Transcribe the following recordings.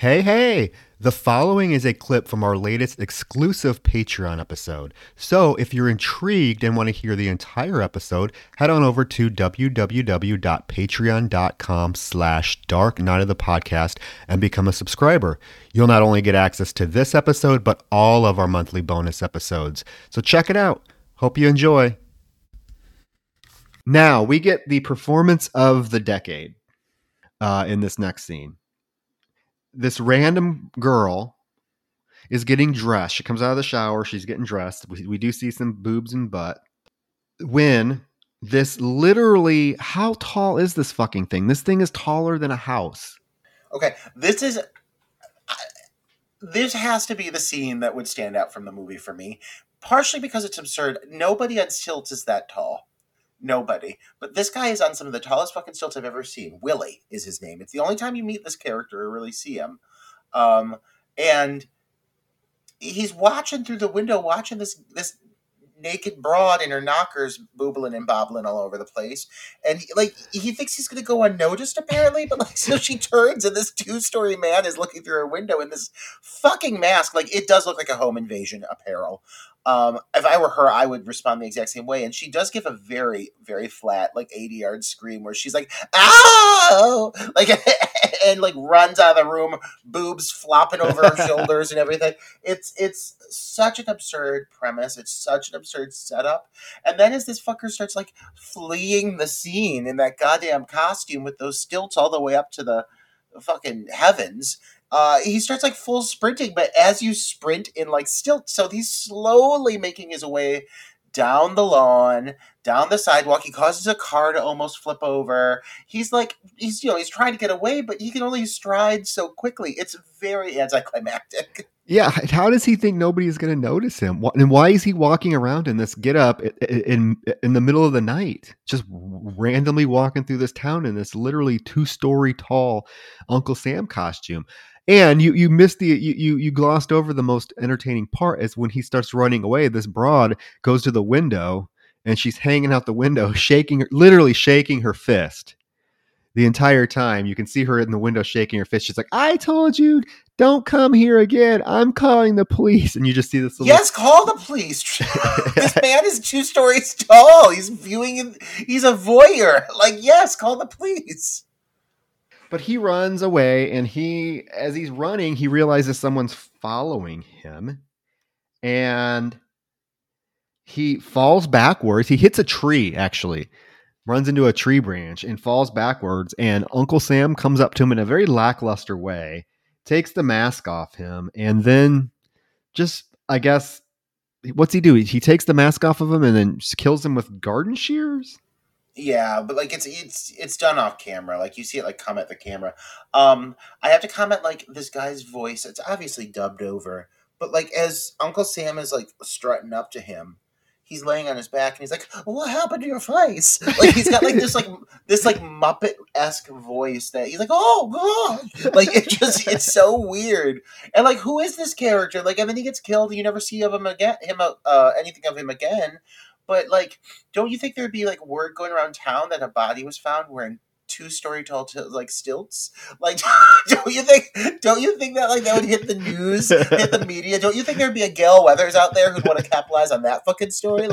Hey, hey! The following is a clip from our latest exclusive Patreon episode. So if you're intrigued and want to hear the entire episode, head on over to www.patreon.com/Dark Night of the Podcast and become a subscriber. You'll not only get access to this episode, but all of our monthly bonus episodes. So check it out. Hope you enjoy. Now we get the performance of the decade in this next scene. This random girl is getting dressed. She comes out of the shower. She's getting dressed. We do see some boobs and butt. When this literally, how tall is this fucking thing? This thing is taller than a house. Okay, this has to be the scene that would stand out from the movie for me. Partially because it's absurd. Nobody on stilts is that tall. Nobody. But this guy is on some of the tallest fucking stilts I've ever seen. Willie is his name. It's the only time you meet this character or really see him. And he's watching through the window, watching this naked broad in her knockers boobling and bobbling all over the place. And he thinks he's going to go unnoticed apparently, but so she turns and this 2-story man is looking through her window in this fucking mask. It does look like a home invasion apparel. If I were her, I would respond the exact same way. And she does give a very, very flat, 80-yard scream where she's like, "Ow!" and runs out of the room, boobs flopping over her shoulders and everything. It's such an absurd premise. It's such an absurd setup. And then as this fucker starts fleeing the scene in that goddamn costume with those stilts all the way up to the fucking heavens, he starts full sprinting, but as you sprint in stilts, so he's slowly making his way down the lawn, down the sidewalk. He causes a car to almost flip over. He's trying to get away, but he can only stride so quickly. It's very anticlimactic. Yeah, how does he think nobody's going to notice him? And why is he walking around in this getup in the middle of the night? Just randomly walking through this town in this literally 2-story tall Uncle Sam costume. And you missed you glossed over the most entertaining part is when he starts running away. This broad goes to the window and she's hanging out the window, literally shaking her fist the entire time. You can see her in the window shaking her fist. She's like, "I told you, don't come here again. I'm calling the police." And you just see this. Yes, call the police. This man is 2 stories tall. He's viewing. He's a voyeur. Yes, call the police. But he runs away, and as he's running, he realizes someone's following him, and he falls backwards. He hits a tree, actually, runs into a tree branch and falls backwards, and Uncle Sam comes up to him in a very lackluster way, takes the mask off him, and then just, I guess, what's he do? He takes the mask off of him and then kills him with garden shears? Yeah, but it's done off camera. You see it come at the camera. I have to comment this guy's voice. It's obviously dubbed over, but as Uncle Sam is strutting up to him, he's laying on his back and he's like, "What happened to your face?" He's got this Muppet-esque voice that he's like, "Oh God!" It's so weird. And who is this character? And then he gets killed. And you never see of him again. Anything of him again. But, don't you think there'd be, word going around town that a body was found wearing 2-story tall, stilts? Don't you think that, that would hit the news, hit the media? Don't you think there'd be a Gale Weathers out there who'd want to capitalize on that fucking story?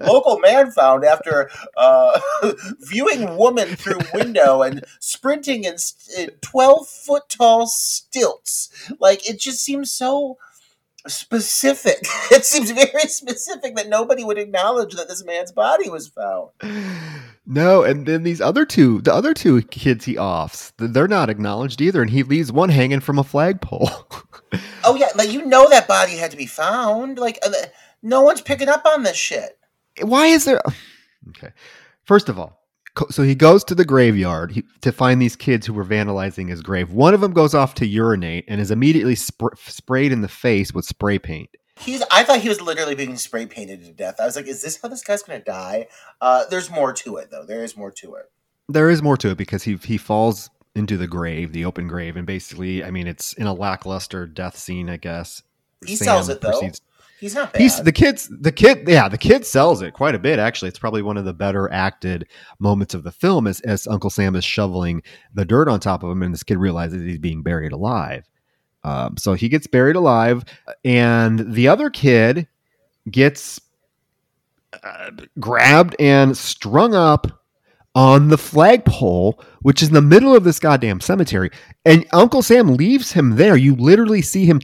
Local man found after viewing woman through window and sprinting in 12-foot tall stilts. It just seems so... specific. It seems very specific that nobody would acknowledge that this man's body was found. No, and then the other two kids he offs, they're not acknowledged either, and he leaves one hanging from a flagpole. Oh yeah, that body had to be found. No one's picking up on this shit. Why is there? Okay, first of all, so he goes to the graveyard to find these kids who were vandalizing his grave. One of them goes off to urinate and is immediately sprayed in the face with spray paint. I thought he was literally being spray painted to death. I was like, is this how this guy's going to die? There's more to it, though. There is more to it because he falls into the grave, the open grave, and basically, I mean, it's in a lackluster death scene, I guess. He sells it, though. He's not bad. The kid sells it quite a bit, actually. It's probably one of the better acted moments of the film as Uncle Sam is shoveling the dirt on top of him and this kid realizes he's being buried alive. So he gets buried alive, and the other kid gets grabbed and strung up on the flagpole, which is in the middle of this goddamn cemetery. And Uncle Sam leaves him there. You literally see him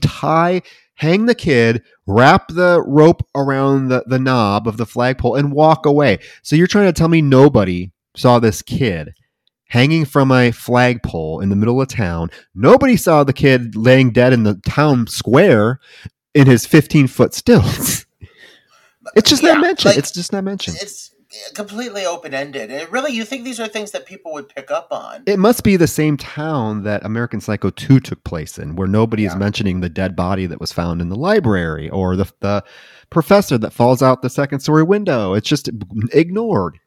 hang the kid, wrap the rope around the knob of the flagpole, and walk away. So you're trying to tell me nobody saw this kid hanging from a flagpole in the middle of town? Nobody saw the kid laying dead in the town square in his 15-foot stilts. It's just not mentioned. It's just not mentioned. It's completely open-ended. And really, you think these are things that people would pick up on. It must be the same town that American Psycho 2 took place in, where nobody is mentioning the dead body that was found in the library or the professor that falls out the second-story window. It's just ignored.